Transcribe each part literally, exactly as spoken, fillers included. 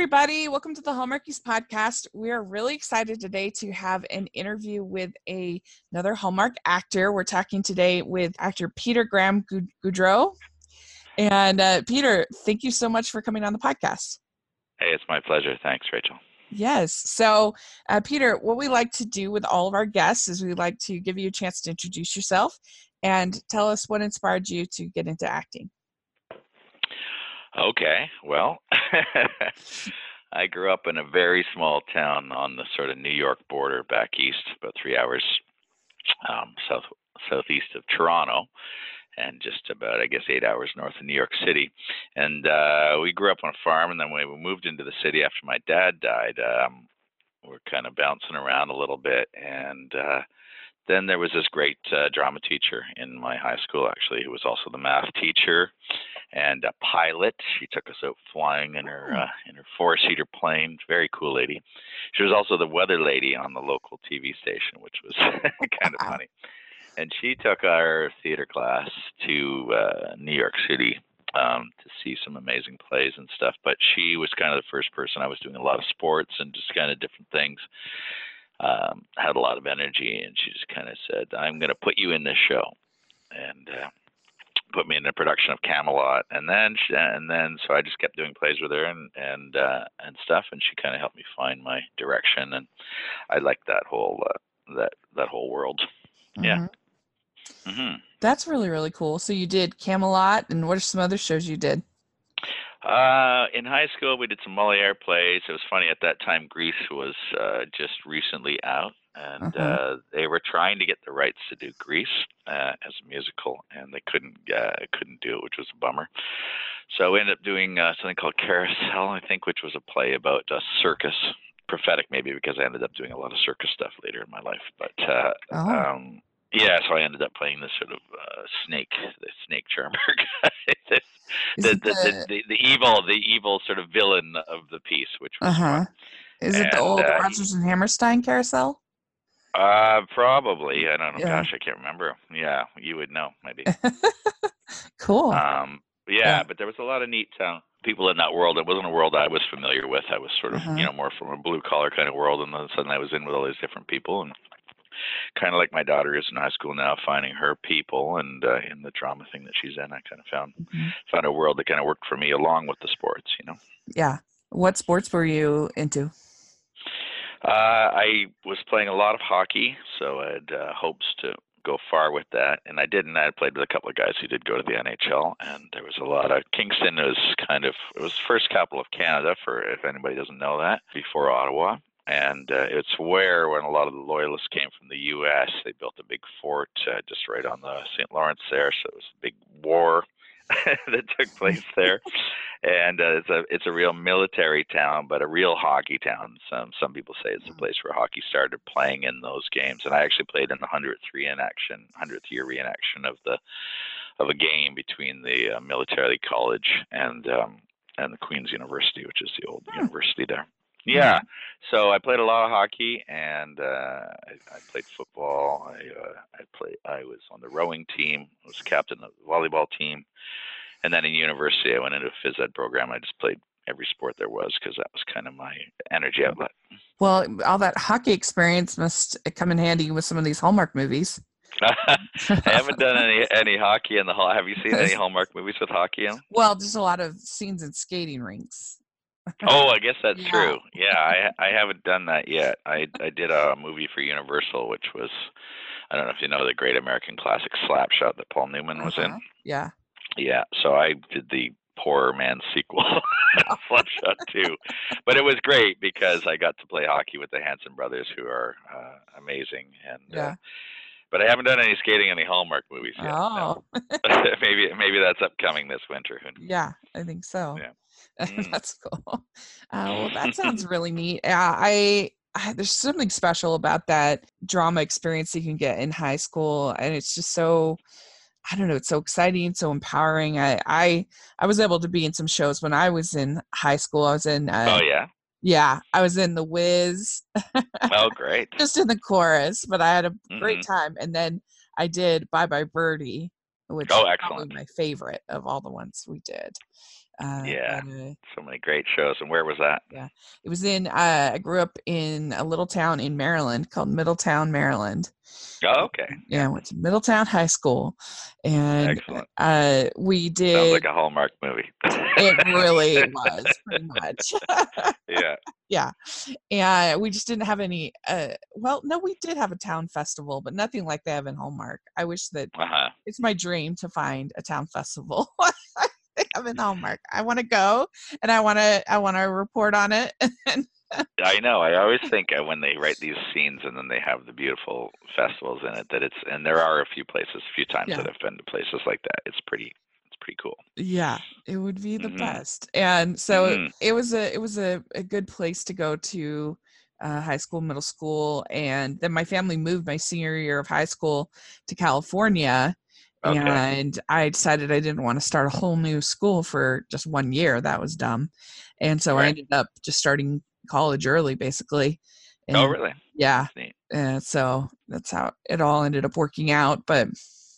everybody. Welcome to the Hallmarkies podcast. We're really excited today to have an interview with a, another Hallmark actor. We're talking today with actor Peter Graham Goudreau. And uh, Peter, thank you so much for coming on the podcast. Hey, it's my pleasure. Thanks, Rachel. Yes. So, uh, Peter, what we like to do with all of our guests is we like to give you a chance to introduce yourself and tell us what inspired you to get into acting. Okay, well, I grew up in a very small town on the sort of New York border back east, about three hours um, south southeast of Toronto, and just about, I guess, eight hours north of New York City. And uh, we grew up on a farm, and then when we moved into the city after my dad died, um, we were kind of bouncing around a little bit. And uh, then there was this great uh, drama teacher in my high school, actually, who was also the math teacher. And a pilot. She took us out flying in her uh, in her four-seater plane. Very cool lady. She was also the weather lady on the local T V station, which was kind of funny. And she took our theater class to uh, New York City um, to see some amazing plays and stuff. But she was kind of the first person. I was doing a lot of sports and just kind of different things. Um, had a lot of energy, and she just kind of said, "I'm going to put you in this show," and. Uh, put me in a production of Camelot, and then she, and then so I just kept doing plays with her and and uh, and stuff, and she kind of helped me find my direction, and I liked that whole uh, that that whole world. Mm-hmm. Yeah, mm-hmm. That's really really cool. So you did Camelot, and what are some other shows you did? Uh, in high school, we did some Moliere plays. It was funny at that time. Grease was uh, just recently out. And uh, they were trying to get the rights to do Grease uh, as a musical, and they couldn't uh, couldn't do it, which was a bummer. So we ended up doing uh, something called Carousel, I think, which was a play about a circus. Prophetic, maybe, because I ended up doing a lot of circus stuff later in my life. But uh, oh. um, yeah, so I ended up playing this sort of uh, snake, the snake charmer guy, the, the, the, the, the the evil, the evil sort of villain of the piece, which was uh-huh. fun. Is it and, the old uh, Rodgers and Hammerstein Carousel? Uh, probably. I don't know. Yeah. Gosh, I can't remember. Yeah, you would know, maybe. Cool. Um, yeah, yeah, but there was a lot of neat uh, people in that world. It wasn't a world I was familiar with. I was sort of, uh-huh. you know, more from a blue-collar kind of world, and all of a sudden I was in with all these different people, and kind of like my daughter is in high school now, finding her people, and uh, in the drama thing that she's in, I kind of found mm-hmm. found a world that kind of worked for me along with the sports, you know? Yeah. What sports were you into? Uh, I was playing a lot of hockey, so I had uh, hopes to go far with that, and I didn't. I had played with a couple of guys who did go to the N H L, and there was a lot of – Kingston was kind of – it was the first capital of Canada, for if anybody doesn't know that, before Ottawa, and uh, it's where when a lot of the Loyalists came from the U S, they built a big fort uh, just right on the Saint Lawrence there, so it was a big war that took place there. And uh, it's a it's a real military town, but a real hockey town. Some some people say it's the place where hockey started playing in those games. And I actually played in the hundredth reenaction, hundredth year reenaction of the of a game between the uh, military college and um, and the Queen's University, which is the old hmm. university there. Yeah, so I played a lot of hockey, and uh, I, I played football. I uh, I play. I was on the rowing team. I was captain of the volleyball team. And then in university, I went into a phys ed program. I just played every sport there was because that was kind of my energy outlet. Well, all that hockey experience must come in handy with some of these Hallmark movies. I haven't done any any hockey in the hall. Have you seen any Hallmark movies with hockey in? Well, just a lot of scenes in skating rinks. Oh, I guess that's yeah. true. Yeah, I I haven't done that yet. I I did a movie for Universal, which was, I don't know if you know, the great American classic Slap Shot that Paul Newman was uh-huh. in. Yeah. Yeah, so I did the Poorer Man sequel, Slap Shot two. But it was great because I got to play hockey with the Hanson brothers, who are uh, amazing. And yeah. uh, But I haven't done any skating in any Hallmark movies yet. Oh. No. maybe maybe that's upcoming this winter. Yeah, I think so. Yeah. That's cool. Uh, well, that sounds really neat. Uh, I, I there's something special about that drama experience you can get in high school, and it's just so, I don't know, it's so exciting, so empowering. I I, I was able to be in some shows when I was in high school. I was in. Uh, oh yeah. Yeah, I was in The Wiz. Oh great! Just in the chorus, but I had a mm-hmm. great time. And then I did Bye Bye Birdie, which oh, was probably my favorite of all the ones we did. Uh, yeah, but, uh, so many great shows. And where was that? Yeah, it was in, uh, I grew up in a little town in Maryland called Middletown, Maryland. Oh, okay. Yeah, I went to Middletown High School, and Excellent. Uh, we did. Sounds like a Hallmark movie. It really was, pretty much. Yeah. Yeah, and we just didn't have any. Uh, well, no, we did have a town festival, but nothing like they have in Hallmark. I wish that. Uh-huh. It's my dream to find a town festival. They have in Hallmark. I want to go, and I want to. I want to report on it. I know. I always think when they write these scenes and then they have the beautiful festivals in it, that it's, and there are a few places, a few times yeah. that I've been to places like that. It's pretty, it's pretty cool. Yeah, it would be the mm-hmm. best. And so mm-hmm. it, it was a, it was a, a good place to go to, uh, high school, middle school. And then my family moved my senior year of high school to California. Okay. And I decided I didn't want to start a whole new school for just one year. That was dumb. And so right. I ended up just starting college early, basically. And, oh, really? Yeah. And so that's how it all ended up working out. But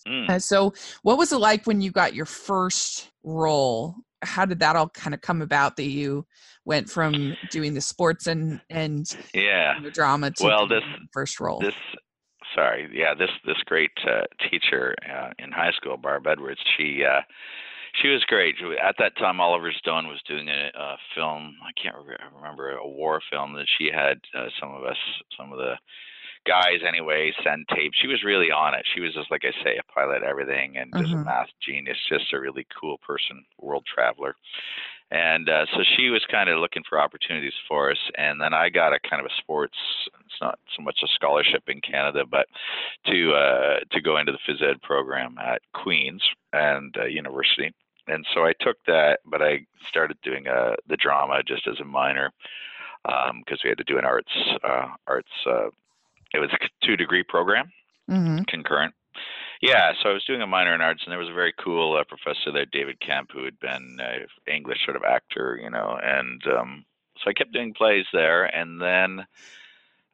mm. uh, so what was it like when you got your first role? How did that all kind of come about, that you went from doing the sports and, and yeah. you know, drama to well, this, first role? This, sorry. Yeah. This, this great uh, teacher uh, in high school, Barb Edwards, she, uh, She was great. At that time, Oliver Stone was doing a, a film. I can't re- remember, a war film that she had uh, some of us, some of the guys anyway, send tape. She was really on it. She was just, like I say, a pilot, everything, and just mm-hmm. a math genius, just a really cool person, world traveler. And uh, so she was kind of looking for opportunities for us. And then I got a kind of a sports, it's not so much a scholarship in Canada, but to uh, to go into the phys ed program at Queen's and uh, University. And so I took that, but I started doing uh, the drama just as a minor, because um, we had to do an arts, uh, arts. Uh, it was a two degree program, mm-hmm. concurrent. Yeah, so I was doing a minor in arts, and there was a very cool uh, professor there, David Camp, who had been an uh, English sort of actor, you know, and um, so I kept doing plays there, and then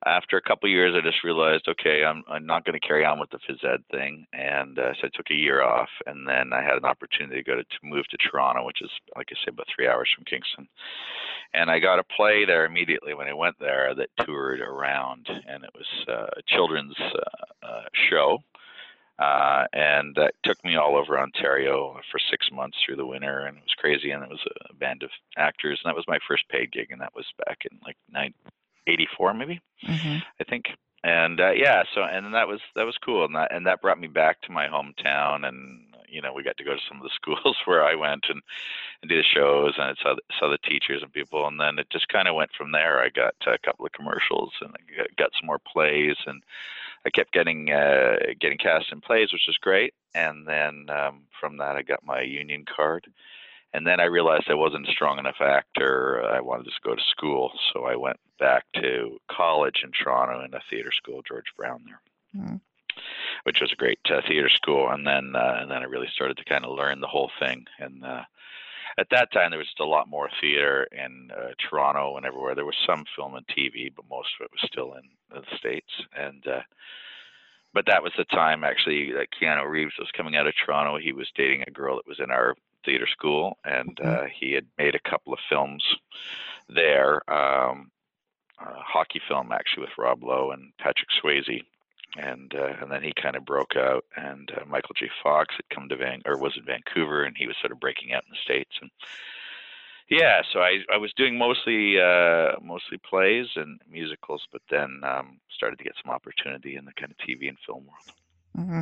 after a couple of years, I just realized, okay, I'm, I'm not going to carry on with the phys ed thing, and uh, so I took a year off, and then I had an opportunity to go to, to move to Toronto, which is, like I said, about three hours from Kingston, and I got a play there immediately when I went there that toured around, and it was uh, a children's uh, uh, show. Uh, and that took me all over Ontario for six months through the winter, and it was crazy. And it was a band of actors, and that was my first paid gig, and that was back in like eighty-four, maybe, mm-hmm. I think. And uh, yeah, so and that was that was cool, and that and that brought me back to my hometown, and you know we got to go to some of the schools where I went and, and do the shows, and I saw the, saw the teachers and people, and then it just kind of went from there. I got a couple of commercials, and I got some more plays, and I kept getting uh, getting cast in plays, which was great. And then um, from that, I got my union card. And then I realized I wasn't a strong enough actor. I wanted to go to school. So I went back to college in Toronto in a theater school, George Brown there, mm. which was a great uh, theater school. And then uh, and then I really started to kind of learn the whole thing. And uh, at that time, there was just a lot more theater in uh, Toronto and everywhere. There was some film and T V, but most of it was still in the States. And uh, but that was the time, actually, that Keanu Reeves was coming out of Toronto. He was dating a girl that was in our theater school, and uh, he had made a couple of films there, um, a hockey film, actually, with Rob Lowe and Patrick Swayze. And uh, and then he kind of broke out, and uh, Michael J. Fox had come to Van or was in Vancouver, and he was sort of breaking out in the States. And yeah, so I, I was doing mostly uh, mostly plays and musicals, but then um, started to get some opportunity in the kind of T V and film world. Mm-hmm.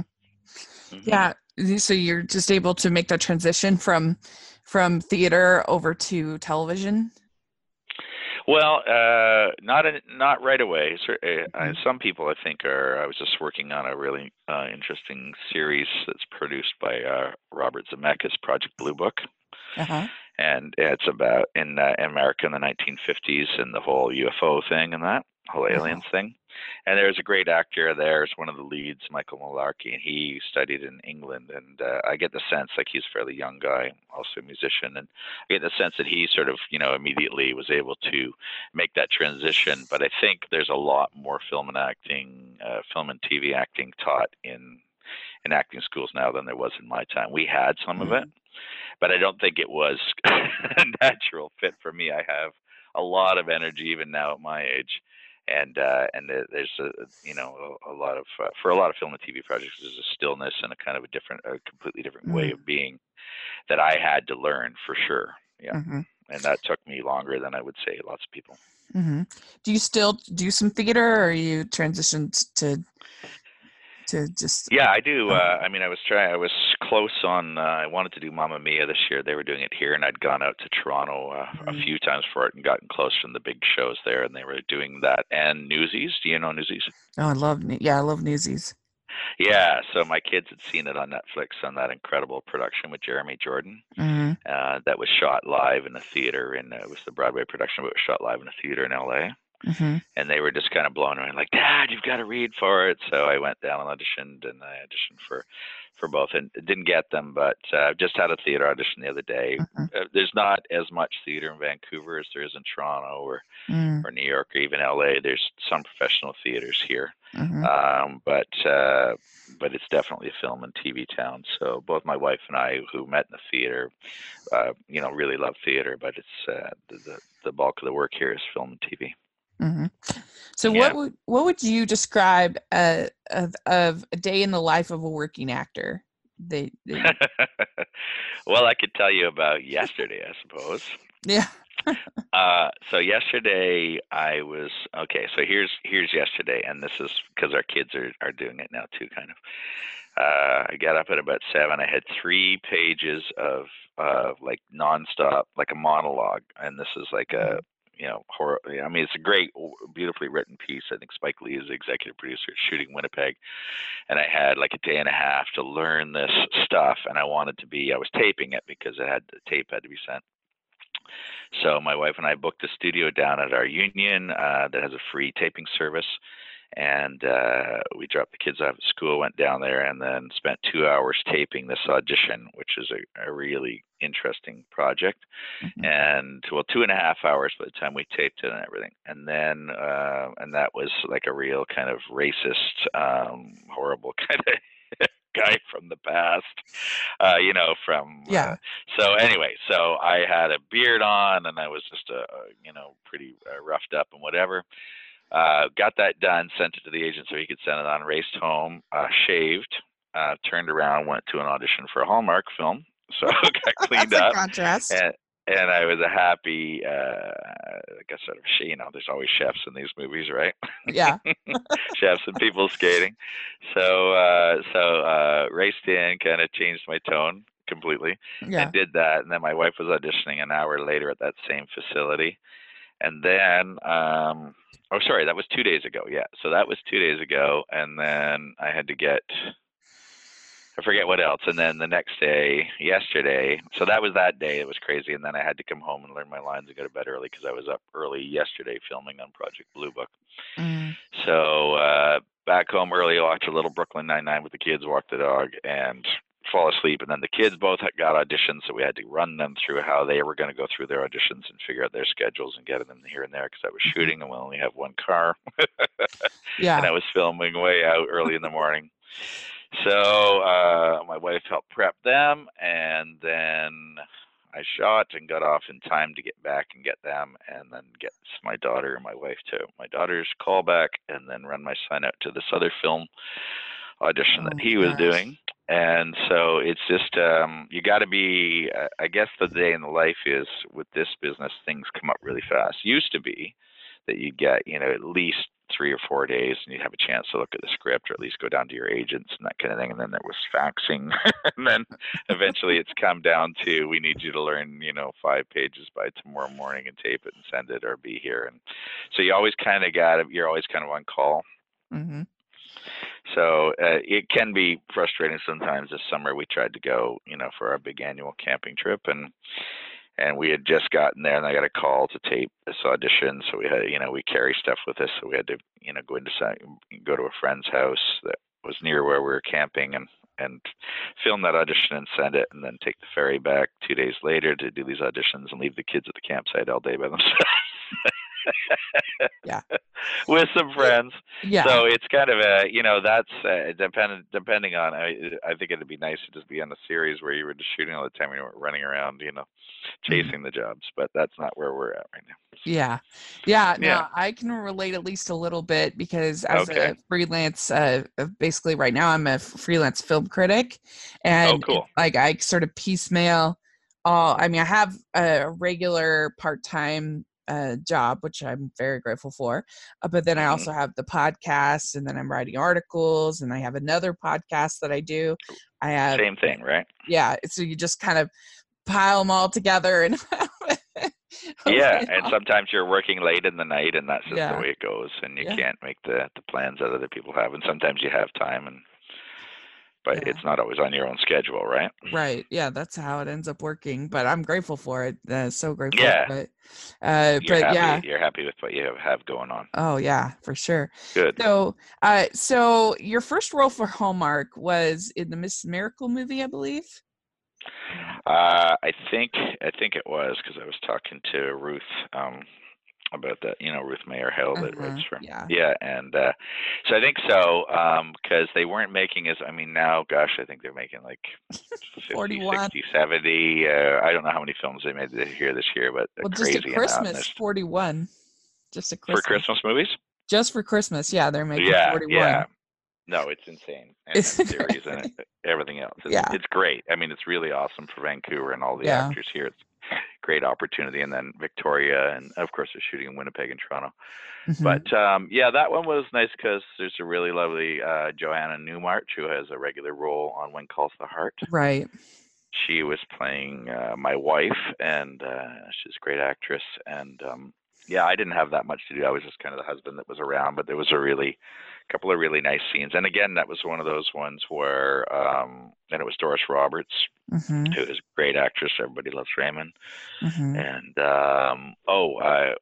Mm-hmm. Yeah, so you're just able to make that transition from from theater over to television. Well, uh, not a, not right away. Some people, I think, are. I was just working on a really uh, interesting series that's produced by uh, Robert Zemeckis, Project Blue Book, uh-huh. and it's about in, uh, in America in the nineteen fifties and the whole U F O thing and that whole aliens uh-huh. thing. And there's a great actor there. It's one of the leads, Michael Malarkey, and he studied in England. And uh, I get the sense, like he's a fairly young guy, also a musician, and I get the sense that he sort of, you know, immediately was able to make that transition. But I think there's a lot more film and acting, uh, film and T V acting taught in in acting schools now than there was in my time. We had some mm-hmm. of it, but I don't think it was a natural fit for me. I have a lot of energy even now at my age. And uh, and there's a, you know, a lot of uh, for a lot of film and T V projects, there's a stillness and a kind of a different, a completely different mm-hmm. way of being that I had to learn for sure. Yeah, mm-hmm. and that took me longer than I would say lots of people. Mm-hmm. Do you still do some theater, or are you transitioned to to just? Yeah, I do. Um, uh, I mean, I was trying. I was close on. Uh, I wanted to do Mamma Mia this year. They were doing it here, and I'd gone out to Toronto uh, mm-hmm. a few times for it and gotten close from the big shows there. And they were doing that and Newsies. Do you know Newsies? Oh, I love. Yeah, I love Newsies. Yeah, so my kids had seen it on Netflix on that incredible production with Jeremy Jordan mm-hmm. uh, that was shot live in a theater, and uh, it was the Broadway production, but it was shot live in a theater in L A. Mm-hmm. And they were just kind of blown away, like, Dad, you've got to read for it. So I went down and auditioned, and I auditioned for, for both, and didn't get them, but I uh, just had a theater audition the other day. Mm-hmm. Uh, there's not as much theater in Vancouver as there is in Toronto or, mm. or New York or even L A. There's some professional theaters here, mm-hmm. um, but uh, but it's definitely a film and T V town. So both my wife and I, who met in the theater, uh, you know, really love theater, but it's uh, the, the, the bulk of the work here is film and T V. Mm-hmm. So yeah. what would what would you describe uh, of, of a day in the life of a working actor? They, they... Well, I could tell you about yesterday, I suppose. Yeah. uh, so yesterday I was okay. So here's here's yesterday, and this is because our kids are, are doing it now too, kind of. Uh, I got up at about seven. I had three pages of uh, like nonstop, like a monologue, and this is like a. You know, horror. I mean, it's a great, beautifully written piece. I think Spike Lee is the executive producer of Shooting Winnipeg. And I had like a day and a half to learn this stuff. And I wanted to be, I was taping it because it had the tape had to be sent. So my wife and I booked a studio down at our union uh, that has a free taping service. And uh, we dropped the kids off at school, went down there, and then spent two hours taping this audition, which is a, a really interesting project. Mm-hmm. And well, two and a half hours by the time we taped it and everything. And then, uh, and that was like a real kind of racist, um, horrible kind of guy from the past, uh, you know, from, yeah. Uh, so anyway, so I had a beard on and I was just, uh, you know, pretty uh, roughed up and whatever. Uh, got that done, sent it to the agent so he could send it on, raced home, uh, shaved, uh, turned around, went to an audition for a Hallmark film. So got cleaned That's up. A contrast. And, and I was a happy, uh, I guess, sort of, you know, there's always chefs in these movies, right? Yeah. Chefs and people skating. So, uh, so uh, raced in, kind of changed my tone completely yeah. and did that. And then my wife was auditioning an hour later at that same facility. And then, um, oh, sorry, that was two days ago. Yeah. So that was two days ago. And then I had to get, I forget what else. And then the next day, yesterday. So that was that day. It was crazy. And then I had to come home and learn my lines and go to bed early because I was up early yesterday filming on Project Blue Book. Mm. So uh, back home early, watched a little Brooklyn Nine-Nine with the kids, walked the dog, and fall asleep. And then the kids both got auditions, so we had to run them through how they were going to go through their auditions and figure out their schedules and get them here and there because I was shooting and we only have one car. Yeah. And I was filming way out early in the morning. So uh, my wife helped prep them, and then I shot and got off in time to get back and get them, and then get my daughter and my wife to my daughter's call back, and then run my son out to this other film audition oh, that he was gosh. doing. And so it's just, um, you got to be, uh, I guess the day in the life is with this business, things come up really fast. Used to be that you get, you know, at least three or four days and you have a chance to look at the script or at least go down to your agents and that kind of thing. And then there was faxing. And then eventually it's come down to, we need you to learn, you know, five pages by tomorrow morning and tape it and send it or be here. And so you always kind of got to, you're always kind of on call. Mm-hmm. So uh, it can be frustrating sometimes. This summer we tried to go, you know, for our big annual camping trip, and and we had just gotten there, and I got a call to tape this audition. So we had, you know, we carry stuff with us, so we had to, you know, go into go to a friend's house that was near where we were camping, and and film that audition and send it, and then take the ferry back two days later to do these auditions and leave the kids at the campsite all day by themselves. Yeah. with some friends. Yeah. So it's kind of a, you know, that's uh, dependent, depending on, I, I think it'd be nice to just be on a series where you were just shooting all the time and you weren't running around, you know, chasing the jobs, but that's not where we're at right now. Yeah. Yeah. No, yeah. I can relate at least a little bit because as okay. a freelance, uh, basically right now I'm a freelance film critic and oh, cool. like I sort of piecemeal all, I mean, I have a regular part-time uh, job, which I'm very grateful for, uh, but then I also have the podcast and then I'm writing articles and I have another podcast that I do. I have same thing, right? Yeah. So you just kind of pile them all together and yeah, and sometimes you're working late in the night and that's just yeah. the way it goes and you yeah. can't make the, the plans that other people have, and sometimes you have time and but yeah. it's not always on your own schedule, right? Right. Yeah, that's how it ends up working, but I'm grateful for it. Uh, so grateful. Yeah. But, uh, you're but happy, yeah. You're happy with what you have going on. Oh, yeah, for sure. Good. So, uh, so your first role for Hallmark was in the Miss Miracle movie, I believe? Uh, I think I think it was, because I was talking to Ruth um, about that, you know, Ruth Mayer Hill that uh-huh, writes for yeah. yeah, and uh, so I think so, because um, they weren't making as I mean now, gosh, I think they're making like fifty, sixty, seventy. Uh, I don't know how many films they made here this year, but well, crazy just a Christmas forty-one, just a Christmas. For Christmas movies, just for Christmas, yeah, they're making yeah, forty-one. Yeah. No, it's insane. And the series and everything else. It's, yeah. it's great. I mean, it's really awesome for Vancouver and all the yeah. actors here. It's a great opportunity. And then Victoria, and of course, they're shooting in Winnipeg and Toronto. Mm-hmm. But um, yeah, that one was nice because there's a really lovely uh, Joanna Newmarch who has a regular role on When Calls the Heart. Right. She was playing uh, my wife, and uh, she's a great actress. And um, yeah, I didn't have that much to do. I was just kind of the husband that was around, but there was a really couple of really nice scenes. And again, that was one of those ones where, um, and it was Doris Roberts, mm-hmm. who is a great actress. Everybody Loves Raymond. Mm-hmm. And, um, oh, uh,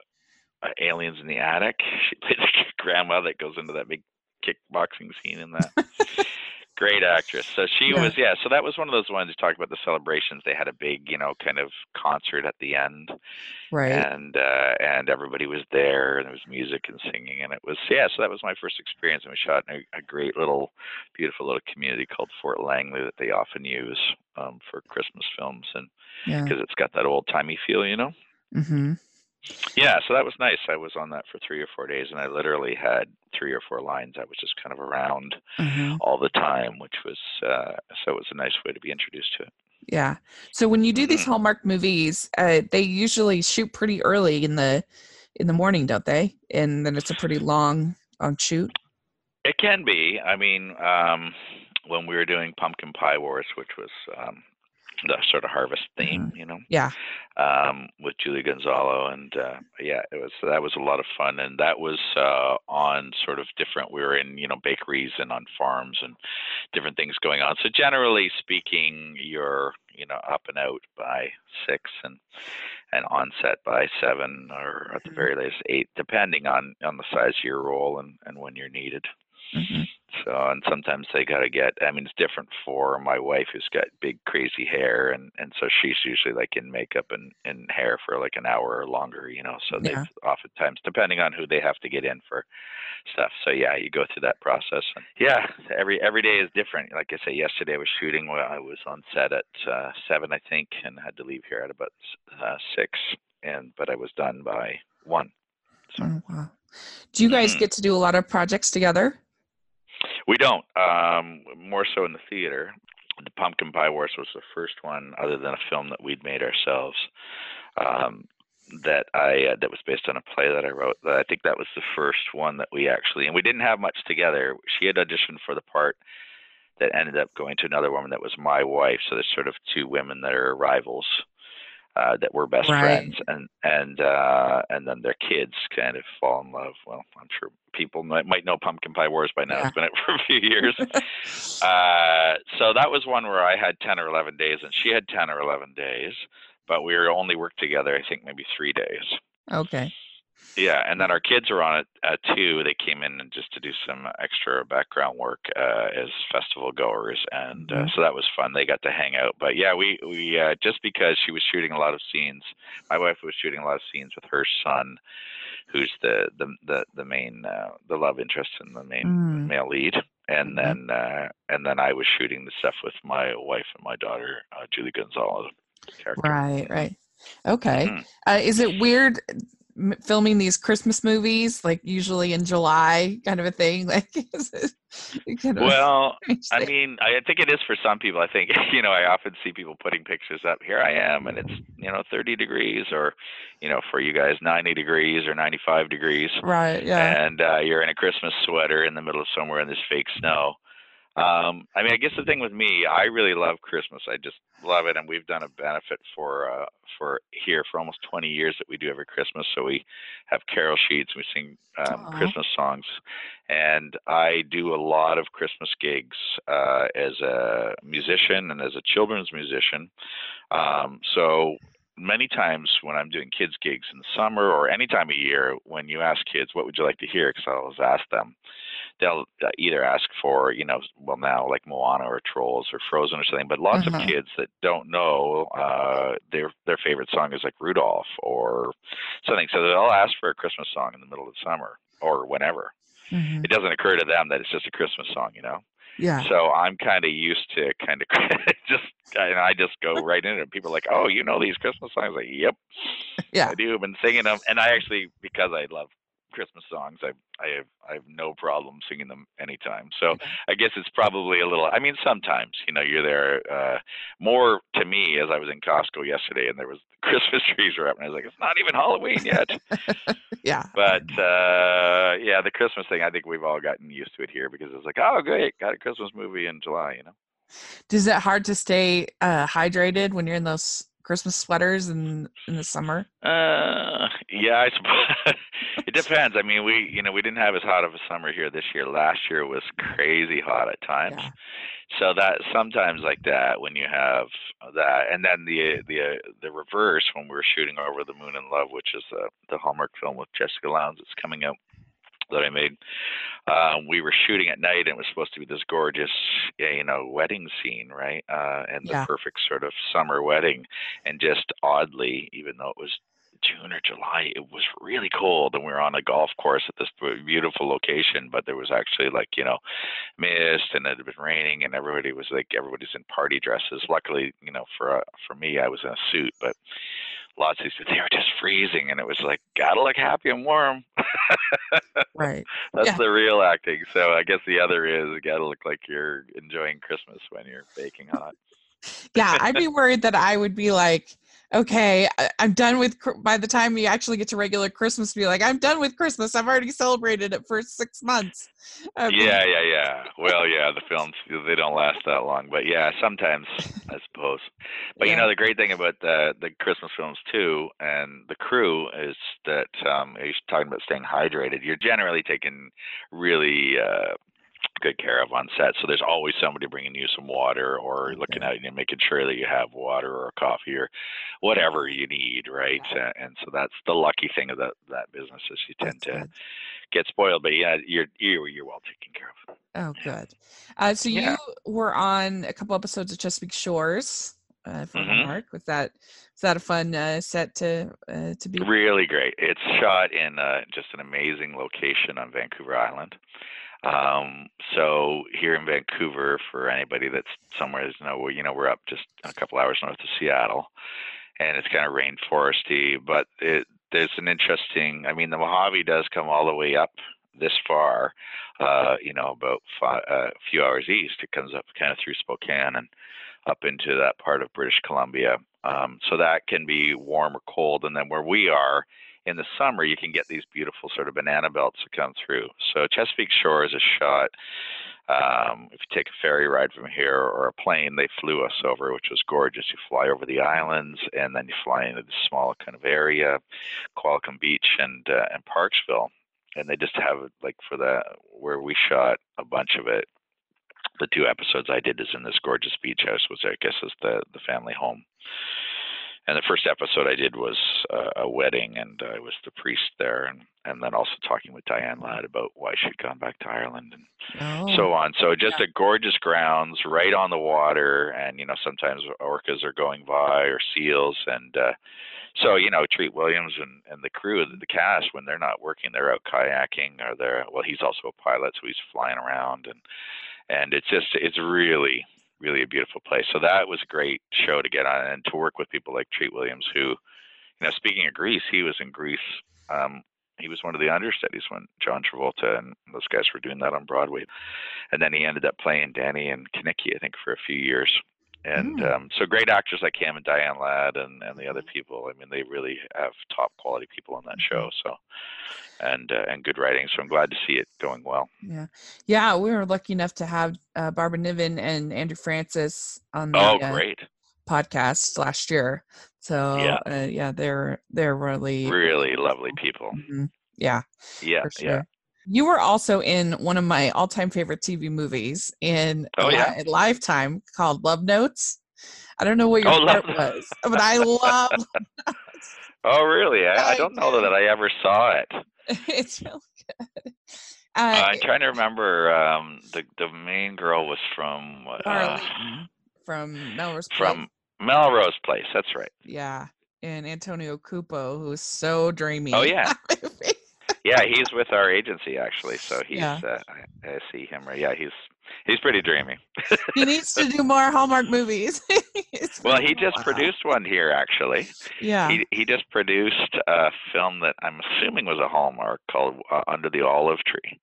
Aliens in the Attic. She played the grandma that goes into that big kickboxing scene in that. Great actress. So she yeah. was, yeah. So that was one of those ones you talked about the celebrations. They had a big, you know, kind of concert at the end. Right. And, uh, and everybody was there and there was music and singing and it was, yeah. So that was my first experience. And we shot in a, a great little, beautiful little community called Fort Langley that they often use, um, for Christmas films. And yeah. cause it's got that old timey feel, you know? Mm-hmm. Yeah, so that was nice. I was on that for three or four days, and I literally had three or four lines. I was just kind of around mm-hmm. all the time, which was uh, so it was a nice way to be introduced to it. Yeah. So when you do these Hallmark movies, uh, they usually shoot pretty early in the in the morning, don't they? And then it's a pretty long long shoot. It can be. I mean, um, when we were doing Pumpkin Pie Wars, which was. Um, the sort of harvest theme, mm-hmm. you know? Yeah. Um, with Julie Gonzalo. And, uh, yeah, it was, that was a lot of fun. And that was, uh, on sort of different, we were in, you know, bakeries and on farms and different things going on. So generally speaking, you're, you know, up and out by six and, and on set by seven or at mm-hmm. the very latest eight, depending on, on the size of your role and, and when you're needed. Mm-hmm. So, and sometimes they got to get, I mean, it's different for my wife who's got big, crazy hair. And, and so she's usually like in makeup and, and hair for like an hour or longer, you know, so yeah. they oftentimes, depending on who they have to get in for stuff. So yeah, you go through that process. And yeah. Every, every day is different. Like I say, yesterday I was shooting when I was on set at uh, seven, I think, and had to leave here at about uh, six and, but I was done by one. So. Oh, wow. Do you guys mm-hmm. get to do a lot of projects together? We don't, um, more so in the theater. The Pumpkin Pie Wars was the first one, other than a film that we'd made ourselves, um, that I uh, that was based on a play that I wrote. I think that was the first one that we actually, and we didn't have much together. She had auditioned for the part that ended up going to another woman that was my wife. So there's sort of two women that are rivals. Uh, that were best right. friends, and and uh, and then their kids kind of fall in love. Well, I'm sure people might, might know Pumpkin Pie Wars by now. Yeah. It's been out for a few years. uh, so that was one where I had ten or eleven days, and she had ten or eleven days, but we were only worked together, I think, maybe three days. Okay. Yeah, and then our kids were on it uh, too. They came in and just to do some extra background work uh, as festival goers, and uh, so that was fun. They got to hang out, but yeah, we we uh, just because she was shooting a lot of scenes, my wife was shooting a lot of scenes with her son. who's the the the, the main uh, the love interest and the main mm. male lead. And mm-hmm. then uh, and then I was shooting the stuff with my wife and my daughter, uh, Julie Gonzalez. Character. Right, right. Okay. Mm-hmm. Uh, is it weird m- filming these Christmas movies, like usually in July kind of a thing? Like, is it kind of well, I mean, I think it is for some people. I think, you know, I often see people putting pictures up. Here I am, and it's, you know, thirty degrees or, you know, for you guys, ninety degrees or ninety-five degrees. Right, yeah. And uh, you're in a Christmas sweater in the middle of somewhere in this fake snow. Um, I mean, I guess the thing with me, I really love Christmas. I just love it. And we've done a benefit for, uh, for here for almost twenty years that we do every Christmas. So we have carol sheets, we sing, um, Aww. Christmas songs, and I do a lot of Christmas gigs, uh, as a musician and as a children's musician. Um, so many times when I'm doing kids gigs in the summer or any time of year, when you ask kids, what would you like to hear? Because I always ask them, they'll either ask for, you know, well now like Moana or Trolls or Frozen or something, but lots mm-hmm. of kids that don't know, uh, their, their favorite song is like Rudolph or something. So they'll ask for a Christmas song in the middle of the summer or whenever. Mm-hmm. It doesn't occur to them that it's just a Christmas song, you know? Yeah. So I'm kind of used to kind of just, and I just go right in it. People are like, oh, you know these Christmas songs? Like, yep. Yeah. I do. I've been singing them. And I actually, because I love Christmas songs, I I have I have no problem singing them anytime. So I guess it's probably a little, I mean, sometimes, you know, you're there uh, more to me as I was in Costco yesterday and there was Christmas trees were up and I was like, it's not even Halloween yet. Yeah. But uh, yeah, the Christmas thing, I think we've all gotten used to it here because it's like, oh, great, got a Christmas movie in July, you know. Is it hard to stay uh, hydrated when you're in those Christmas sweaters in in the summer? Uh, yeah, I suppose it depends. I mean, we you know we didn't have as hot of a summer here this year. Last year was crazy hot at times. Yeah. So that sometimes like that when you have that, and then the the uh, the reverse when we were shooting Over the Moon in Love, which is uh, the Hallmark film with Jessica Lowndes that's coming out that I made. Uh, we were shooting at night and it was supposed to be this gorgeous, you know, wedding scene, right? Uh, and the yeah. perfect sort of summer wedding. And just oddly, even though it was June or July, it was really cold and we were on a golf course at this beautiful location, but there was actually like, you know, mist and it had been raining and everybody was like, everybody's in party dresses. Luckily, you know, for, uh, for me, I was in a suit, but lots of these, they were just freezing and it was like, gotta look happy and warm. Right. That's yeah. the real acting. So I guess the other is you gotta look like you're enjoying Christmas when you're baking hot. Yeah. I'd be worried that I would be like, okay, I, I'm done with, by the time you actually get to regular Christmas, be like, I'm done with Christmas. I've already celebrated it for six months. Um, yeah, yeah, yeah. Well, yeah, the films, they don't last that long. But yeah, sometimes, I suppose. But yeah. you know, the great thing about the, the Christmas films too, and the crew, is that um, you're talking about staying hydrated. You're generally taking really uh, good care of on set. So there's always somebody bringing you some water or looking at you and making sure that you have water or coffee or whatever you need, right? Yeah. Uh, and so that's the lucky thing of that, that business is you tend that's to good. Get spoiled, but yeah, you're, you're, you're well taken care of. Oh, good. Uh, so yeah. you were on a couple episodes of Chesapeake Shores. Uh, for mm-hmm. Mark, was that was that a fun uh, set to uh, to be? Really great. It's shot in uh, just an amazing location on Vancouver Island. Um, so here in Vancouver, for anybody that's somewhere, you know, you know, we're up just a couple hours north of Seattle, and it's kind of rainforesty. But it, there's an interesting. I mean, the Mojave does come all the way up this far. Uh, you know, about five, uh, a few hours east, it comes up kind of through Spokane and up into that part of British Columbia. Um, so that can be warm or cold. And then where we are in the summer, you can get these beautiful sort of banana belts that come through. So Chesapeake Shores is shot. Um, if you take a ferry ride from here or a plane, they flew us over, which was gorgeous. You fly over the islands and then you fly into the small kind of area, Qualicum Beach and, uh, and Parksville. And they just have like for the, where we shot a bunch of it, the two episodes I did is in this gorgeous beach house, which I guess is the, the family home. And the first episode I did was uh, a wedding, and I was the priest there, and, and then also talking with Diane Ladd about why she'd gone back to Ireland and oh. so on. So just yeah. a gorgeous grounds right on the water, and, you know, sometimes orcas are going by or seals, and uh, So, you know, Treat Williams and, and the crew, the cast, when they're not working, they're out kayaking, or they're, well, he's also a pilot, so he's flying around. And, and it's just, it's really, really a beautiful place. So that was a great show to get on and to work with people like Treat Williams, who, you know, speaking of Greece, he was in Greece. Um, he was one of the understudies when John Travolta and those guys were doing that on Broadway. And then he ended up playing Danny and Kinnicky, I think, for a few years. And mm. um, so great actors like him and Diane Ladd and, and the other people. I mean, they really have top quality people on that show. So, and uh, and good writing. So I'm glad to see it going well. Yeah, yeah, we were lucky enough to have uh, Barbara Niven and Andrew Francis on the oh, uh, great. podcast last year. So yeah, uh, yeah they're they're really really lovely people. Mm-hmm. Yeah, yeah, sure. yeah. You were also in one of my all-time favorite T V movies in oh, yeah. uh, Lifetime called Love Notes. I don't know what your oh, part was, but I love Love Notes. Oh, really? I, I don't know that I ever saw it. It's really good. Uh, uh, I'm trying to remember. Um, the the main girl was from uh, from Melrose Place. From Melrose Place. That's right. Yeah, and Antonio Cupo, who is so dreamy. Oh yeah. Yeah, he's with our agency actually, so he's. Yeah. Uh, I, I see him. Right? Yeah, he's he's pretty dreamy. He needs to do more Hallmark movies. Well, he just wow. produced one here actually. Yeah. He he just produced a film that I'm assuming was a Hallmark called uh, Under the Olive Tree.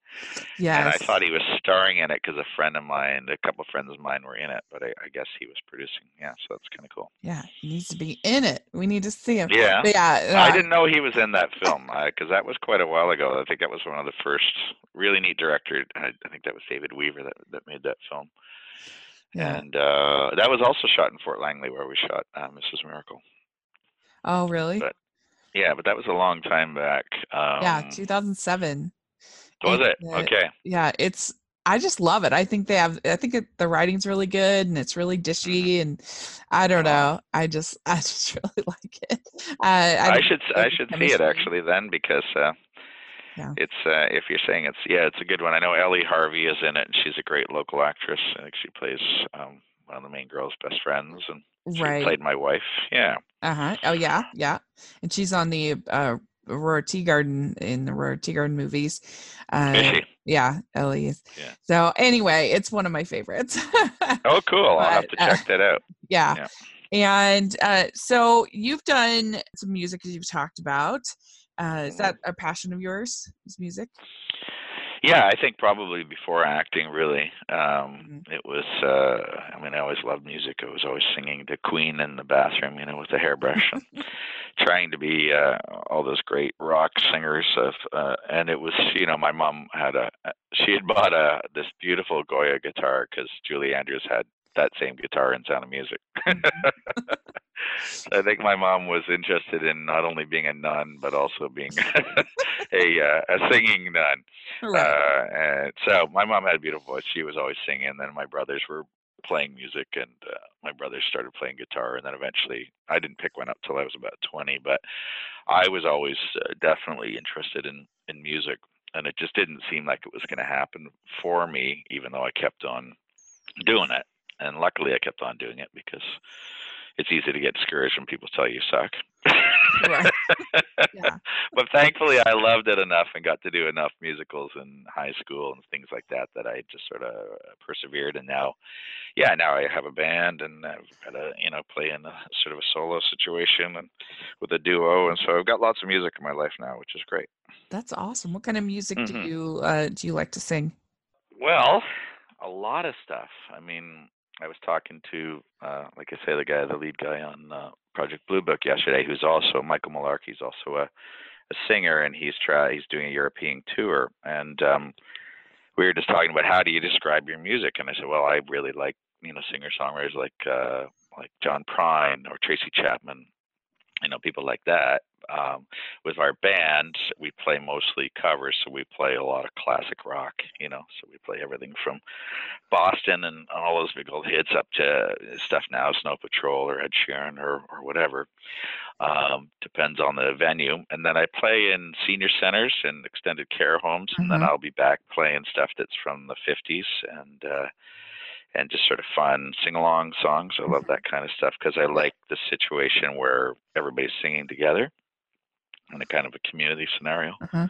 Yeah. And I thought he was starring in it because a friend of mine, a couple of friends of mine, were in it, but I, I guess he was producing. Yeah, so that's kind of cool. Yeah, he needs to be in it. We need to see him. Yeah. Yeah. Uh, I didn't know he was in that film because uh, that was quite a while ago. I think that was one of the first really neat director. I, I think that was David Weaver that, that made that film. Yeah. And uh, that was also shot in Fort Langley where we shot uh, Missus Miracle. Oh, really? But, yeah, but that was a long time back. Um, yeah, two thousand seven. Was it? it? Okay. Yeah, it's, I just love it. I think they have, I think it, the writing's really good and it's really dishy and I don't know. I just, I just really like it. Uh, I, I should, I should see it actually then because, uh, Yeah. It's uh, if you're saying it's yeah, it's a good one. I know Ellie Harvey is in it, and she's a great local actress. I think she plays um, one of the main girl's best friends, and she right. played my wife. Yeah. Uh huh. Oh yeah, yeah. And she's on the uh, Aurora Teagarden in the Aurora Teagarden movies. Uh, is she? Yeah, Ellie is. Yeah. So anyway, it's one of my favorites. Oh, cool! But, I'll have to check uh, that out. Yeah. yeah. And uh, so you've done some music as you've talked about. Uh, is that a passion of yours, is music? Yeah, I think probably before acting, really. Um, mm-hmm. It was, uh, I mean, I always loved music. I was always singing to Queen in the bathroom, you know, with a hairbrush, and trying to be uh, all those great rock singers. Of, uh, and it was, you know, my mom had a, she had bought a this beautiful Goya guitar because Julie Andrews had that same guitar in Sound of Music. I think my mom was interested in not only being a nun, but also being a uh, a singing nun. Right. Uh, and so my mom had a beautiful voice. She was always singing. And then my brothers were playing music, and uh, my brothers started playing guitar. And then eventually, I didn't pick one up till I was about twenty, but I was always uh, definitely interested in, in music. And it just didn't seem like it was going to happen for me, even though I kept on doing it. And luckily, I kept on doing it because it's easy to get discouraged when people tell you suck. Right. Yeah. But thankfully, I loved it enough and got to do enough musicals in high school and things like that that I just sort of persevered. And now, yeah, now I have a band and I've got to, you know, play in a sort of a solo situation and with a duo. And so I've got lots of music in my life now, which is great. That's awesome. What kind of music mm-hmm. do you uh, do you like to sing? Well, a lot of stuff. I mean, I was talking to, uh, like I say, the guy, the lead guy on uh, Project Blue Book yesterday, who's also Michael Malarkey. He's also a, a singer, and he's try he's doing a European tour. And um, we were just talking about how do you describe your music? And I said, well, I really like you know singer songwriters like uh, like John Prine or Tracy Chapman, you know people like that. Um, with our band, we play mostly covers, so we play a lot of classic rock, you know, so we play everything from Boston and all those big old hits up to stuff now, Snow Patrol or Ed Sheeran or, or whatever, um, depends on the venue. And then I play in senior centers and extended care homes, mm-hmm. and then I'll be back playing stuff that's from the fifties and, uh, and just sort of fun sing-along songs. I love that kind of stuff because I like the situation where everybody's singing together in a kind of a community scenario. Uh-huh.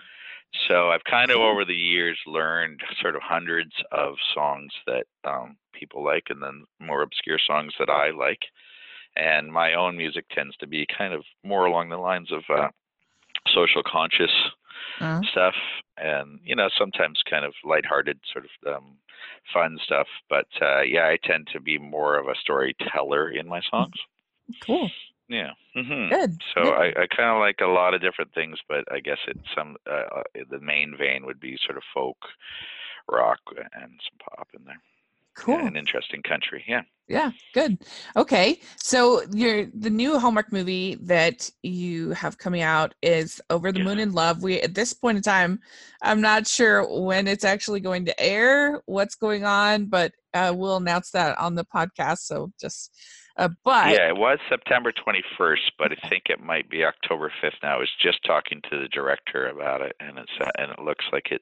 So I've kind of over the years learned sort of hundreds of songs that um, people like, and then more obscure songs that I like. And my own music tends to be kind of more along the lines of uh, social conscious uh-huh. stuff, and, you know, sometimes kind of lighthearted sort of um, fun stuff. But uh, yeah, I tend to be more of a storyteller in my songs. Cool. Yeah. Mm-hmm. Good. So Good. I, I kind of like a lot of different things, but I guess it's some uh, the main vein would be sort of folk, rock, and some pop in there. Cool. Yeah, an interesting country. Yeah. Yeah. Good. Okay. So your the new Hallmark movie that you have coming out is Over the yeah. Moon in Love. We at this point in time, I'm not sure when it's actually going to air, what's going on, but uh, we'll announce that on the podcast. So just. Uh, but yeah, it was September twenty-first, but I think it might be October fifth now. I was just talking to the director about it, and it's uh, and it looks like it's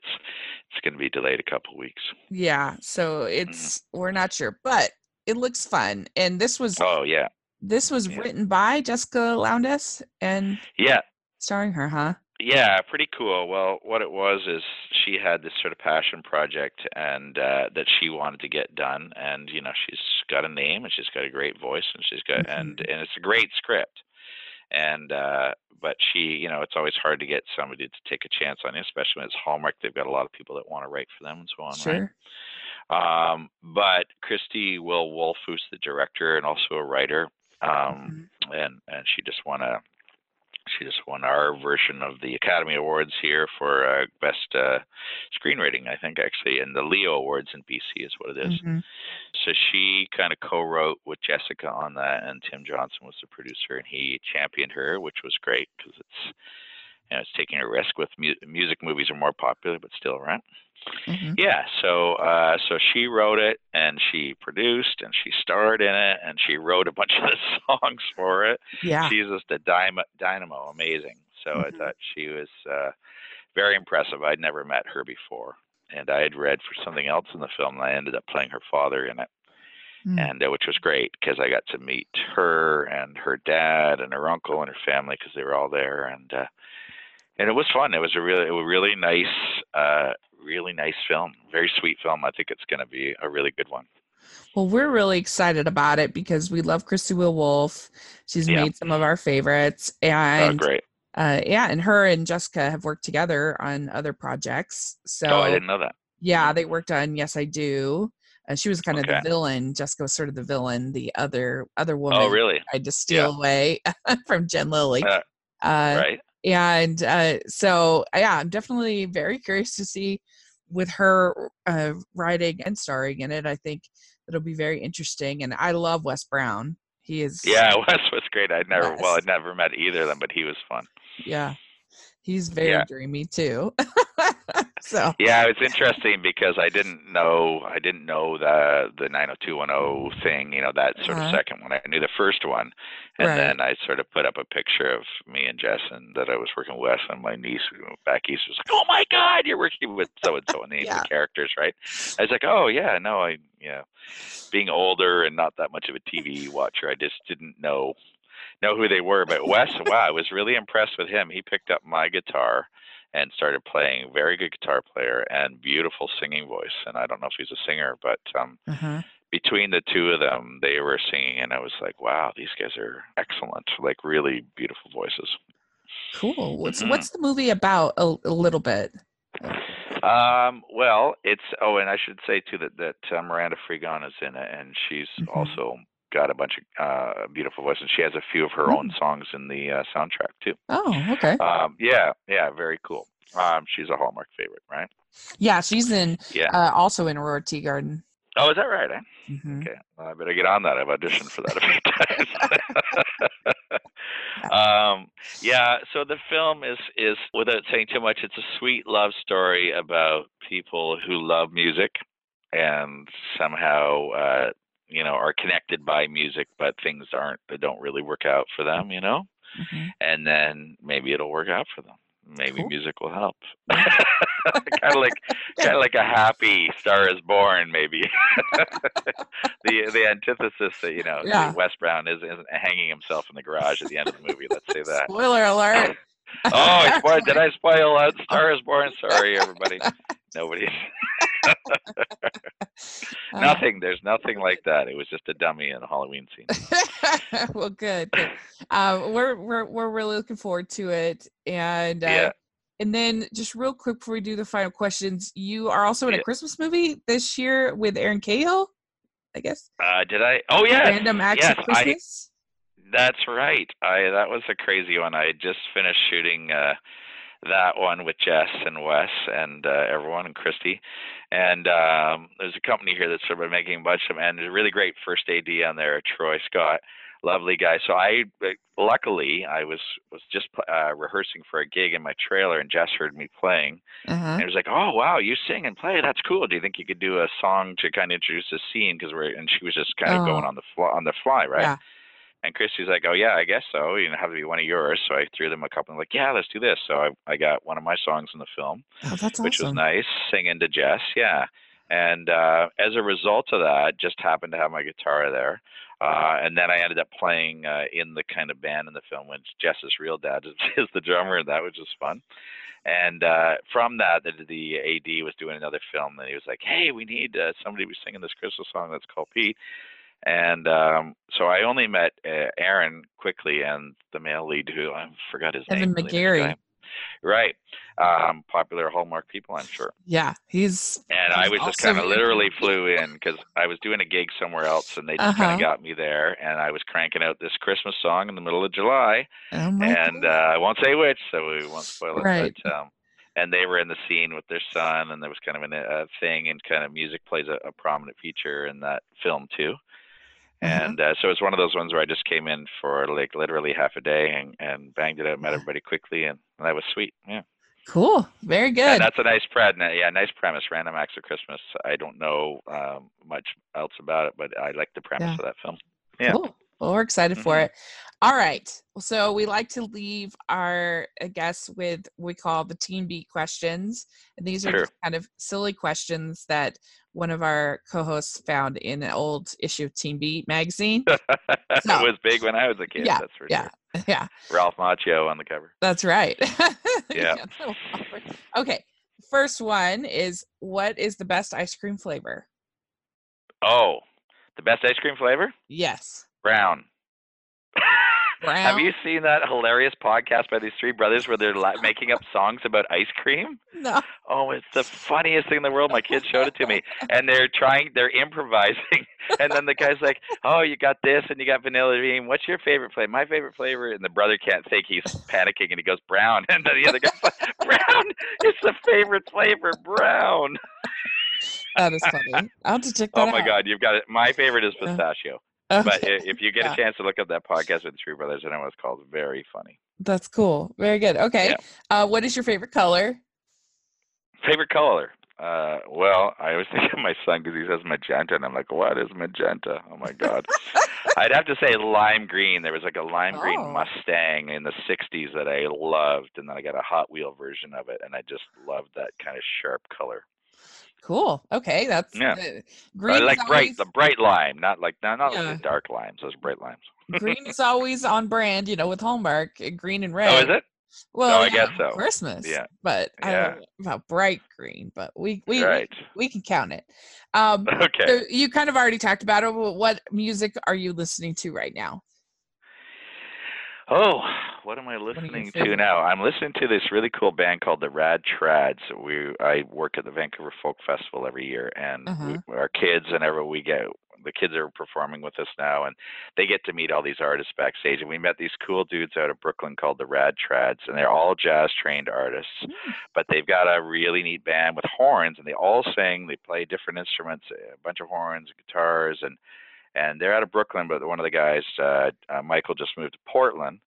it's going to be delayed a couple weeks. Yeah, so it's mm-hmm. we're not sure, but it looks fun. And this was oh yeah, this was yeah. written by Jessica Lowndes and yeah, starring her, huh? Yeah, pretty cool. Well, what it was is she had this sort of passion project and uh, that she wanted to get done. And, you know, she's got a name and she's got a great voice and she's got mm-hmm. and, and it's a great script. And uh, but she, you know, it's always hard to get somebody to take a chance on you, especially when it's Hallmark. They've got a lot of people that want to write for them and so on. Sure. Right? Um, but Christie Will Wolf, who's the director and also a writer, um, mm-hmm. and, and she just won a She just won our version of the Academy Awards here for uh, best uh, screenwriting, I think, actually, and the Leo Awards in B C is what it is. Mm-hmm. So she kind of co-wrote with Jessica on that, and Tim Johnson was the producer, and he championed her, which was great because it's, you know, it's taking a risk with mu- music. Movies are more popular, but still, right? Mm-hmm. Yeah, so uh, so she wrote it, and she produced, and she starred in it, and she wrote a bunch of the songs for it. Yeah. She's just a dyma- dynamo, amazing. So mm-hmm. I thought she was uh, very impressive. I'd never met her before, and I had read for something else in the film, and I ended up playing her father in it, mm-hmm. and uh, which was great because I got to meet her and her dad and her uncle and her family because they were all there, and uh, and it was fun. It was a really, a really nice. Uh, really nice film, very sweet film. I think it's going to be a really good one. Well, we're really excited about it because we love Christie Will Wolf. She's yeah. made some of our favorites, and oh, great. Uh, yeah, and her and Jessica have worked together on other projects. So oh, I didn't know that. Yeah, they worked on Yes, I Do. Uh, she was kind of okay. the villain. Jessica was sort of the villain. The other other woman. Oh, really? Tried to steal yeah. away from Jen Lilly. Uh, uh, right. And uh, so, yeah, I'm definitely very curious to see with her uh, writing and starring in it. I think it'll be very interesting. And I love Wes Brown. He is. Yeah, Wes was great. I never, Wes. well, I never met either of them, but he was fun. Yeah. He's very yeah. dreamy too. So yeah, it's interesting because I didn't know I didn't know the the nine oh two one oh thing, you know, that sort uh-huh. of second one. I knew the first one, and right. then I sort of put up a picture of me and Jess and that I was working with, and my niece back east was like, "Oh my God, you're working with so and so," and names yeah. the characters, right? I was like, "Oh yeah, no, I yeah." Being older and not that much of a T V watcher, I just didn't know. know who they were, but Wes, wow, I was really impressed with him. He picked up my guitar and started playing. Very good guitar player and beautiful singing voice. And I don't know if he's a singer, but um, uh-huh. between the two of them, they were singing, and I was like, wow, these guys are excellent, like really beautiful voices. Cool. What's mm-hmm. what's the movie about a, a little bit? Um, well, it's, oh, and I should say too that, that uh, Miranda Frigon is in it, and she's mm-hmm. also got a bunch of uh, beautiful voices. She has a few of her oh. own songs in the uh, soundtrack too. Oh, okay. Um, yeah, yeah, very cool. Um, she's a Hallmark favorite, right? Yeah, she's in. Yeah. Uh, also in Aurora Teagarden. Oh, is that right? Eh? Mm-hmm. Okay, well, I better get on that. I've auditioned for that a few times. um, yeah. So the film is is without saying too much, it's a sweet love story about people who love music and somehow. Uh, you know, are connected by music, but things aren't, they don't really work out for them, you know, mm-hmm. and then maybe it'll work out for them. Maybe cool. Music will help. kind of like, kind of like a happy Star Is Born, maybe. the the antithesis, you know, yeah. Wes Brown is, is hanging himself in the garage at the end of the movie. Let's say that. Spoiler alert! oh, spoiled, did I spoil out Star Is Born? Sorry, everybody. Nobody. nothing. There's nothing like that. It was just a dummy in a Halloween scene. well, good. good. Um, we're we're we're really looking forward to it. And uh, yeah. and then just real quick before we do the final questions, you are also in a yeah. Christmas movie this year with Aaron Cahill, I guess. Uh, did I? Oh yeah. Random Acts yes, of Christmas. I, that's right. I that was a crazy one. I just finished shooting. Uh, that one with Jess and Wes and uh, everyone and Christie. And um, there's a company here that's sort of making a bunch of, and a really great first A D on there, Troy Scott, lovely guy. So I, luckily I was, was just uh, rehearsing for a gig in my trailer and Jess heard me playing. Uh-huh. And it was like, oh, wow, you sing and play. That's cool. Do you think you could do a song to kind of introduce the scene? Cause we're, and she was just kind of oh. going on the fly, on the fly. Right. Yeah. And Christie's like, oh, yeah, I guess so. You know, have to be one of yours. So I threw them a couple. I'm like, yeah, let's do this. So I, I got one of my songs in the film, oh, that's which awesome. Was nice, singing to Jess. Yeah. And uh, as a result of that, just happened to have my guitar there. Uh, and then I ended up playing uh, in the kind of band in the film, which Jess's real dad is, is the drummer in that, which was fun. And uh, from that, the, the A D was doing another film. And he was like, hey, we need uh, somebody who's singing this Christmas song that's called Pete. And um, so I only met uh, Aaron quickly and the male lead who I forgot his Evan name. Evan McGarry. Right. Um, popular Hallmark people, I'm sure. Yeah, he's. And he's I was just kind of literally flew in because I was doing a gig somewhere else and they just uh-huh. kind of got me there. And I was cranking out this Christmas song in the middle of July. Oh my and uh, I won't say which, so we won't spoil it. Right. But, um, and they were in the scene with their son and there was kind of a uh, thing and kind of music plays a, a prominent feature in that film too. And uh, so it's one of those ones where I just came in for like literally half a day and, and banged it out, met everybody quickly, and, and that was sweet. Yeah. Cool. Very good. And that's a nice pred. Yeah, nice premise. Random Acts of Christmas. I don't know um, much else about it, but I like the premise yeah. of that film. Yeah. Cool. Well, we're excited mm-hmm. for it. All right. So we like to leave our guests with what we call the Teen Beat questions. And these are sure. just kind of silly questions that one of our co-hosts found in an old issue of Teen Beat magazine. So, it was big when I was a kid. Yeah, that's for yeah, sure. Yeah. Ralph Macchio on the cover. That's right. yeah. Okay. First one is, what is the best ice cream flavor? Oh, the best ice cream flavor? Yes. Brown. Brown. Have you seen that hilarious podcast by these three brothers where they're making up songs about ice cream? No. Oh, it's the funniest thing in the world. My kids showed it to me. And they're trying, they're improvising. And then the guy's like, oh, you got this and you got vanilla bean. What's your favorite flavor? My favorite flavor. And the brother can't think. He's panicking and he goes, brown. And then the other guy's like, brown is the favorite flavor, brown. That is funny. I'll have to check that out. Oh, my out. God. You've got it. My favorite is pistachio. Okay. But if you get yeah. a chance to look up that podcast with the Tree Brothers, I know it's called Very Funny. That's cool. Very good. Okay. Yeah. Uh, what is your favorite color? Favorite color? Uh, well, I always think of my son because he says magenta, and I'm like, what is magenta? Oh, my God. I'd have to say lime green. There was like a lime oh. green Mustang in the sixties that I loved, and then I got a Hot Wheel version of it, and I just loved that kind of sharp color. Cool. Okay, that's yeah. uh, green. I like bright, always, the bright lime, not like not, not yeah. like the dark limes. Those bright limes. Green is always on brand, you know, with Hallmark. Green and red. Oh, is it? Well, no, yeah, I guess so. Christmas. Yeah, but yeah. I don't know about bright green, but we we right. we, we can count it. Um, okay. So you kind of already talked about it. But what music are you listening to right now? Oh, what am I listening to now? I'm listening to this really cool band called the Rad Trads. We I work at the Vancouver Folk Festival every year, and uh-huh. we, our kids and every we get the kids are performing with us now, and they get to meet all these artists backstage. And we met these cool dudes out of Brooklyn called the Rad Trads, and they're all jazz-trained artists, mm-hmm. but they've got a really neat band with horns, and they all sing. They play different instruments, a bunch of horns, guitars, and. And they're out of Brooklyn, but one of the guys, uh, uh, Michael, just moved to Portland.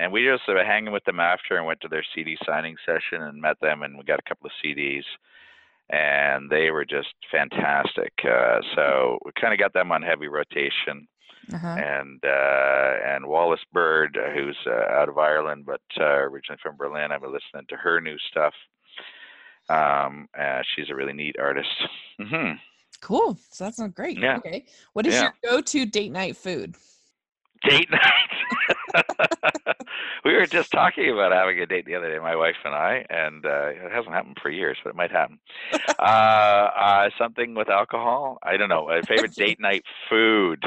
And we just were hanging with them after and went to their C D signing session and met them. And we got a couple of C Ds. And they were just fantastic. Uh, so we kind of got them on heavy rotation. Uh-huh. And uh, and Wallace Bird, uh, who's uh, out of Ireland, but uh, originally from Berlin. I've been listening to her new stuff. Um, uh, she's a really neat artist. Mm-hmm. Cool. So that sounds great. Yeah. Okay. What is yeah. your go-to date night food? Date night? We were just talking about having a date the other day, my wife and I, and uh, it hasn't happened for years, but it might happen. uh, uh, something with alcohol? I don't know. My favorite date night food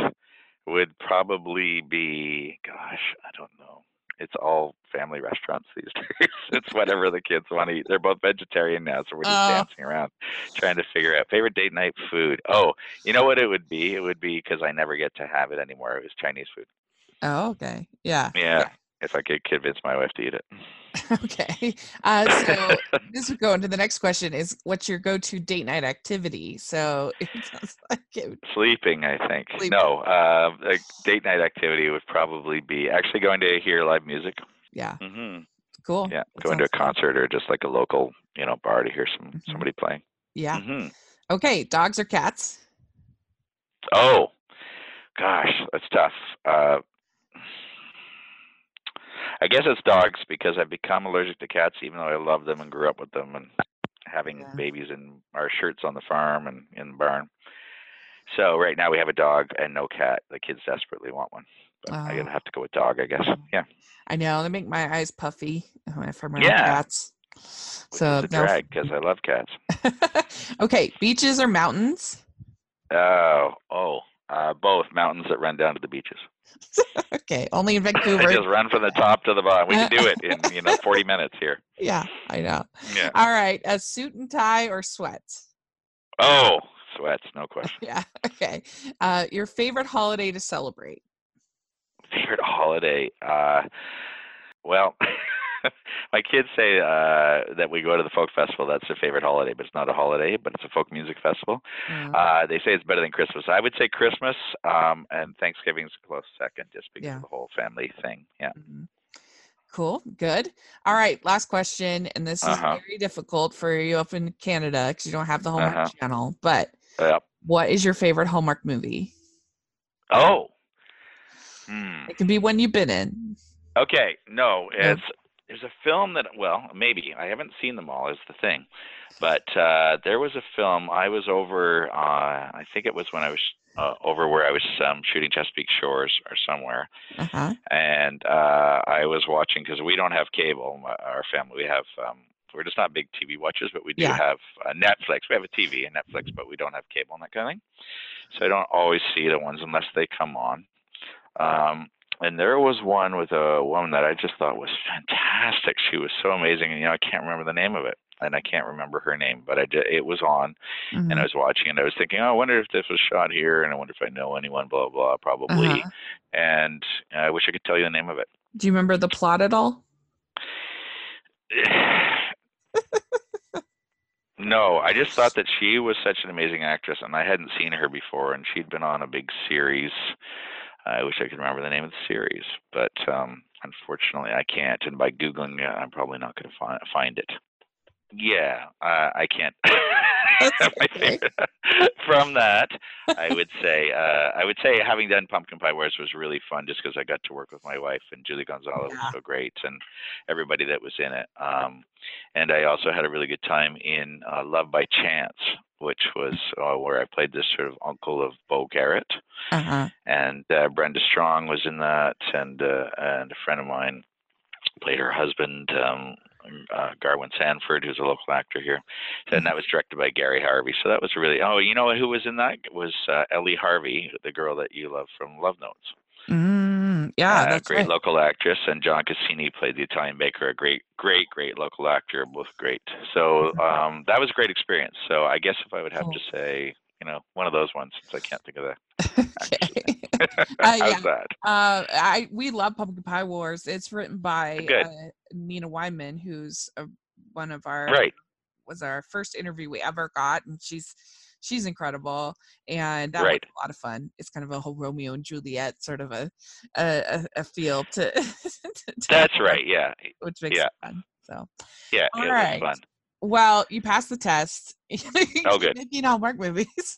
would probably be, gosh, I don't know. It's all family restaurants these days. It's whatever the kids want to eat. They're both vegetarian now, so we're just uh. dancing around trying to figure out favorite date night food. Oh, you know what it would be? It would be, because I never get to have it anymore, it was Chinese food. Oh, okay. Yeah. Yeah. yeah. If I could convince my wife to eat it. Okay. Uh, so this would go into the next question is, what's your go-to date night activity? So it sounds like it would... Sleeping, I think. Sleeping. No, uh, a date night activity would probably be actually going to hear live music. Yeah. Mm-hmm. Cool. Yeah. That going to a concert cool. or just like a local, you know, bar to hear some mm-hmm. somebody playing. Yeah. Mm-hmm. Okay. Dogs or cats? Oh, gosh, that's tough. Uh, I guess it's dogs because I've become allergic to cats, even though I love them and grew up with them and having yeah. babies in our shirts on the farm and in the barn. So right now we have a dog and no cat. The kids desperately want one. But oh. I'm going to have to go with dog, I guess. Yeah. I know. They make my eyes puffy if I'm around yeah. cats. So it's a no. drag because I love cats. Okay. Beaches or mountains? Oh, oh. Uh, both mountains that run down to the beaches. Okay, only in Vancouver. I just run from the top to the bottom. We can do it in you know forty minutes here. Yeah, I know. Yeah. All right, a suit and tie or sweats? Oh, sweats, no question. Yeah. Okay. Uh, your favorite holiday to celebrate? Favorite holiday? Uh, well. My kids say uh, that we go to the folk festival. That's their favorite holiday, but it's not a holiday, but it's a folk music festival. Yeah. Uh, they say it's better than Christmas. I would say Christmas um, and Thanksgiving is a close second just because yeah. of the whole family thing. Yeah. Mm-hmm. Cool. Good. All right. Last question. And this is uh-huh. very difficult for you up in Canada because you don't have the Hallmark uh-huh. channel, but yep. what is your favorite Hallmark movie? Oh. Hmm. It can be one you've been in. Okay. No, it's... Yeah. There's a film that, well, maybe. I haven't seen them all is the thing. But uh, there was a film. I was over, uh, I think it was when I was uh, over where I was um, shooting Chesapeake Shores or somewhere. Uh-huh. And uh, I was watching, because we don't have cable, our family. We have, um, we're just not big T V watchers, but we do yeah. have uh, Netflix. We have a T V and Netflix, but we don't have cable and that kind of thing. So I don't always see the ones unless they come on. Um And there was one with a woman that I just thought was fantastic. She was so amazing. And, you know, I can't remember the name of it. And I can't remember her name. But I did, it was on. Mm-hmm. And I was watching. And I was thinking, oh, I wonder if this was shot here. And I wonder if I know anyone, blah, blah, probably. Uh-huh. And uh, I wish I could tell you the name of it. Do you remember the plot at all? No, I just thought that she was such an amazing actress. And I hadn't seen her before. And she'd been on a big series. I wish I could remember the name of the series, but um, unfortunately I can't. And by Googling it, I'm probably not going to find, find it. Yeah, uh, I can't. My favorite. From that, I would say uh, I would say having done Pumpkin Pie Wars was really fun just because I got to work with my wife and Julie Gonzalez yeah. was so great and everybody that was in it. Um, and I also had a really good time in uh, Love by Chance, which was uh, where I played this sort of uncle of Bo Garrett. Uh-huh. And uh, Brenda Strong was in that, and uh, and a friend of mine played her husband, um, uh, Garwin Sanford, who's a local actor here. And that was directed by Gary Harvey. So that was really, oh, you know who was in that? It was uh, Ellie Harvey, the girl that you love from Love Notes. Mm, yeah, uh, that's great right. local actress, and John Cassini played the Italian baker, a great, great, great local actor, both great. So um, that was a great experience. So I guess if I would have cool. to say, you know, one of those ones, since I can't think of that. Okay. How's uh, yeah. that? Uh, I we love Pumpkin Pie Wars. It's written by uh, Nina Wyman, who's a, one of our right. was our first interview we ever got, and she's. She's incredible, and that right. was a lot of fun. It's kind of a whole Romeo and Juliet sort of a a, a feel to. to That's right, yeah. Which makes yeah. it fun. So yeah, all it right. was fun. Well, you passed the test. Oh, good. Making Hallmark movies.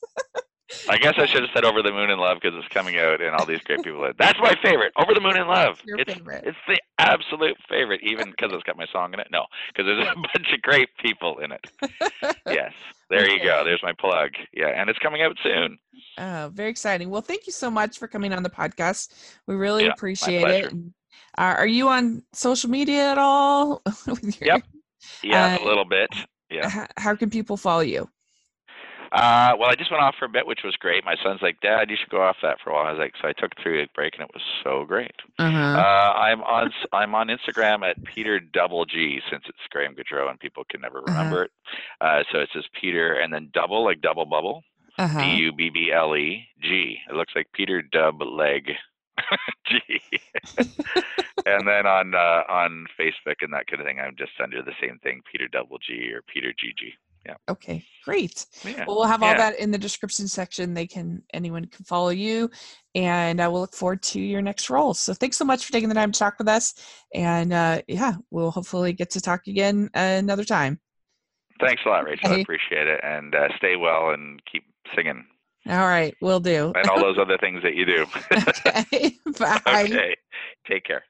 I guess I should have said Over the Moon in Love because it's coming out and all these great people. Are, that's my favorite, Over the Moon in Love. Your it's, favorite. It's the absolute favorite, even because it's got my song in it. No, because there's a bunch of great people in it. Yes, there okay. you go. There's my plug. Yeah, and it's coming out soon. Uh, very exciting. Well, thank you so much for coming on the podcast. We really yeah, appreciate it. Uh, are you on social media at all? With your, yep. Yeah, uh, a little bit. Yeah. How, how can people follow you? Uh, well, I just went off for a bit, which was great. My son's like, Dad, you should go off that for a while. I was like, so I took a three-week break, and it was so great. Uh-huh. Uh, I'm on I'm on Instagram at Peter Double G, since it's Graham Goudreau, and people can never remember uh-huh. it. Uh, so it's just Peter, and then double, like double bubble, uh-huh. D U B B L E G. It looks like Peter Dub Leg G. And then on uh, on Facebook and that kind of thing, I'm just under the same thing, Peter Double G or Peter G G. Yeah. Okay, great. Yeah. Well, we'll have all yeah. that in the description section. They can, anyone can follow you, and I will look forward to your next role. So thanks so much for taking the time to talk with us, and uh, yeah, we'll hopefully get to talk again another time. Thanks a lot, Rachel. Okay. I appreciate it, and uh, stay well and keep singing. All right, will do. And all those other things that you do. Okay, bye. Okay, take care.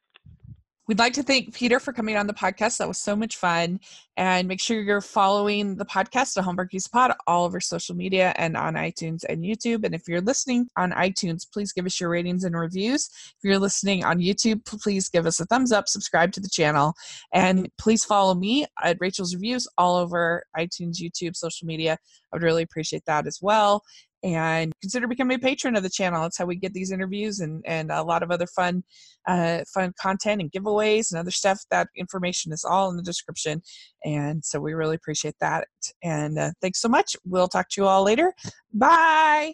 We'd like to thank Peter for coming on the podcast. That was so much fun. And make sure you're following the podcast, at Homework Use Pod, all over social media and on iTunes and YouTube. And if you're listening on iTunes, please give us your ratings and reviews. If you're listening on YouTube, please give us a thumbs up, subscribe to the channel, and please follow me at Rachel's Reviews all over iTunes, YouTube, social media. I would really appreciate that as well. And consider becoming a patron of the channel. That's how we get these interviews and, and a lot of other fun uh, fun content and giveaways and other stuff. That information is all in the description. And so we really appreciate that. And uh, thanks so much. We'll talk to you all later. Bye.